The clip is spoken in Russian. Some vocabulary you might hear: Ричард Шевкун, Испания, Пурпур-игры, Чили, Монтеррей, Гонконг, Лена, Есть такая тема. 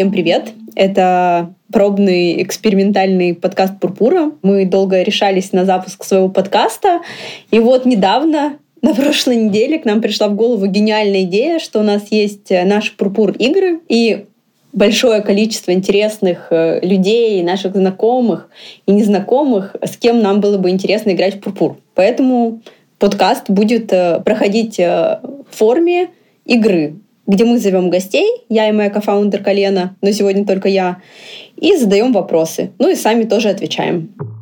Всем привет! Это пробный экспериментальный подкаст «Пурпура». Мы долго решались на запуск своего подкаста. И вот недавно, на прошлой неделе, к нам пришла в голову гениальная идея, что у нас есть наши «Пурпур-игры». И большое количество интересных людей, наших знакомых и незнакомых, с кем нам было бы интересно играть в «Пурпур». Поэтому подкаст будет проходить в форме игры, где мы зовем гостей, я и моя кофаундерка Лена, но сегодня только я, и задаем вопросы. Ну и сами тоже отвечаем.